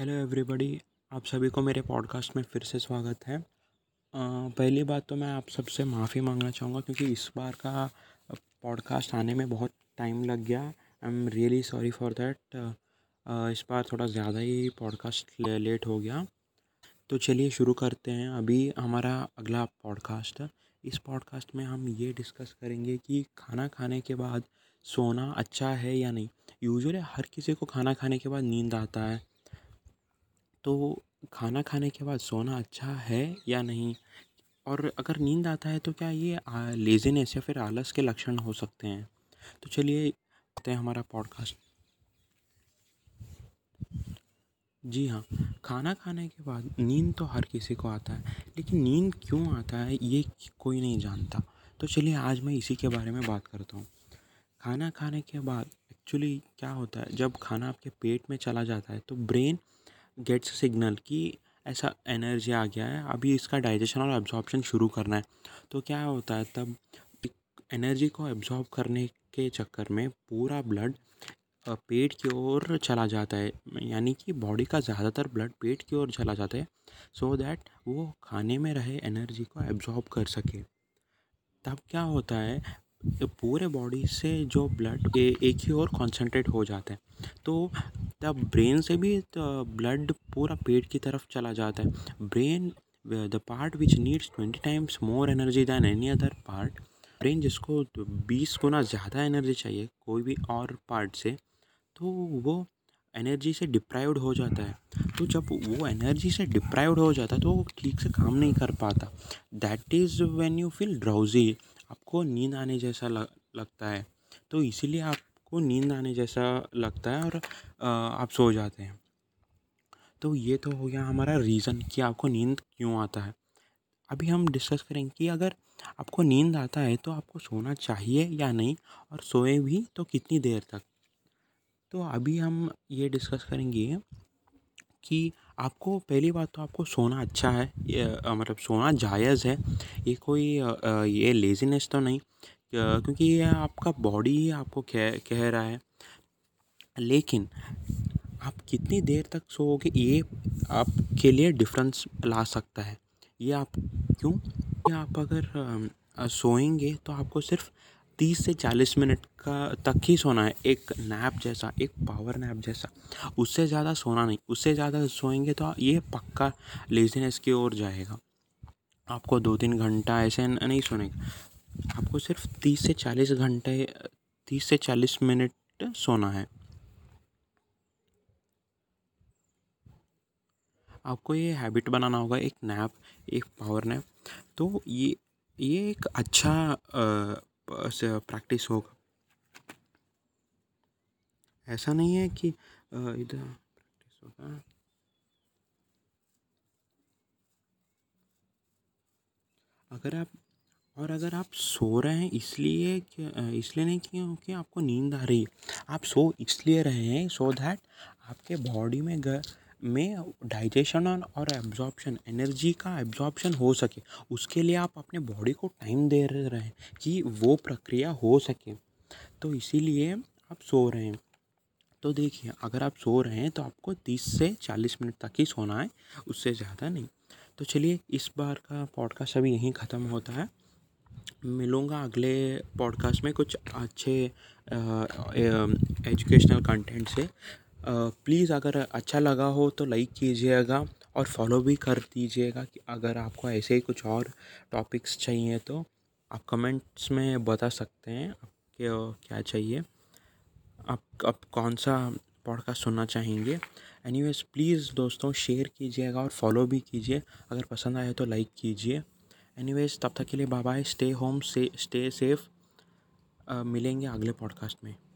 Hello everybody, आप सभी को मेरे पॉडकास्ट में फिर से स्वागत है। पहली बात तो मैं आप सबसे माफ़ी मांगना चाहूँगा क्योंकि इस बार का पॉडकास्ट आने में बहुत टाइम लग गया। I am really sorry for that. इस बार थोड़ा ज़्यादा ही पॉडकास्ट लेट हो गया। तो चलिए शुरू करते हैं। अभी हमारा अगला पॉडकास्ट, इस पॉडकास्ट में हम ये डिस्कस करेंगे कि खाना खाने के बाद सोना अच्छा है या नहीं। यूजुअली हर किसी को खाना खाने के बाद नींद आता है, तो खाना खाने के बाद सोना अच्छा है या नहीं, और अगर नींद आता है तो क्या ये लेज़ीनेस या फिर आलस के लक्षण हो सकते हैं। तो चलिए करते हैं हमारा पॉडकास्ट। जी हाँ, खाना खाने के बाद नींद तो हर किसी को आता है, लेकिन नींद क्यों आता है ये कोई नहीं जानता। तो चलिए आज मैं इसी के बारे में बात करता हूँ। खाना खाने के बाद एक्चुअली क्या होता है, जब खाना आपके पेट में चला जाता है तो ब्रेन गेट्स सिग्नल कि ऐसा एनर्जी आ गया है, अभी इसका डाइजेशन और एब्जॉर्प्शन शुरू करना है। तो क्या होता है, तब एनर्जी को एब्जॉर्ब करने के चक्कर में पूरा ब्लड पेट की ओर चला जाता है, यानी कि बॉडी का ज़्यादातर ब्लड पेट की ओर चला जाता है सो दैट वो खाने में रहे एनर्जी को एब्जॉर्ब कर सके। तब क्या होता है, पूरे बॉडी से जो ब्लड एक ही ओर कॉन्सेंट्रेट हो जाता है, तो तब ब्रेन से भी ब्लड पूरा पेट की तरफ चला जाता है। Brain the part which needs 20 times more energy than any other part, brain जिसको 20 गुना ज़्यादा एनर्जी चाहिए कोई भी और पार्ट से, तो वो एनर्जी से डिप्राइव्ड हो जाता है। तो जब वो एनर्जी से डिप्राइव्ड हो जाता है तो वो ठीक से काम नहीं कर पाता। That is when you feel drowsy, आपको नींद आने जैसा लगता है। तो इसीलिए आपको नींद आने जैसा लगता है और आप सो जाते हैं। तो ये तो हो गया हमारा रीज़न कि आपको नींद क्यों आता है। अभी हम डिस्कस करेंगे कि अगर आपको नींद आता है तो आपको सोना चाहिए या नहीं, और सोए भी तो कितनी देर तक। तो अभी हम ये डिस्कस करेंगे कि आपको, पहली बात तो आपको सोना अच्छा है, मतलब सोना जायज़ है, ये कोई ये लेज़ीनेस तो नहीं, क्योंकि ये आपका बॉडी ही आपको कह रहा है। लेकिन आप कितनी देर तक सोओगे ये आपके लिए डिफरेंस ला सकता है। ये आप क्यों, ये आप अगर सोएंगे तो आपको सिर्फ 30 से 40 मिनट का तक ही सोना है, एक नैप जैसा, एक पावर नैप जैसा, उससे ज़्यादा सोना नहीं। उससे ज़्यादा सोएंगे तो ये पक्का लेजीनेस की ओर जाएगा। आपको 2-3 घंटा ऐसे नहीं सोने का, आपको सिर्फ 30 से 40 मिनट सोना है। आपको ये हैबिट बनाना होगा, एक नैप, एक पावर नैप। तो ये एक अच्छा प्रैक्टिस होगा। ऐसा नहीं है कि इधर प्रैक्टिस होगा। अगर आप सो रहे हैं इसलिए नहीं क्योंकि आपको नींद आ रही है, आप सो इसलिए रहे हैं सो दैट आपके बॉडी में डाइजेशन और एब्जॉर्प्शन, एनर्जी का एब्जॉर्प्शन हो सके। उसके लिए आप अपने बॉडी को टाइम दे रहे हैं कि वो प्रक्रिया हो सके, तो इसीलिए आप सो रहे हैं। तो देखिए, अगर आप सो रहे हैं तो आपको 30 से 40 मिनट तक ही सोना है, उससे ज़्यादा नहीं। तो चलिए, इस बार का पॉडकास्ट अभी यहीं ख़त्म होता है। मिलूँगा अगले पॉडकास्ट में कुछ अच्छे एजुकेशनल कंटेंट से। प्लीज़ अगर अच्छा लगा हो तो लाइक कीजिएगा और फॉलो भी कर दीजिएगा। कि अगर आपको ऐसे ही कुछ और टॉपिक्स चाहिए तो आप कमेंट्स में बता सकते हैं आपको क्या चाहिए, आप कौन सा पॉडकास्ट सुनना चाहेंगे। एनीवेज, प्लीज़ दोस्तों शेयर कीजिएगा और फॉलो भी कीजिए। अगर पसंद आए तो लाइक कीजिए। एनीवेज, तब तक के लिए bye bye, stay home, stay safe. मिलेंगे अगले पॉडकास्ट में।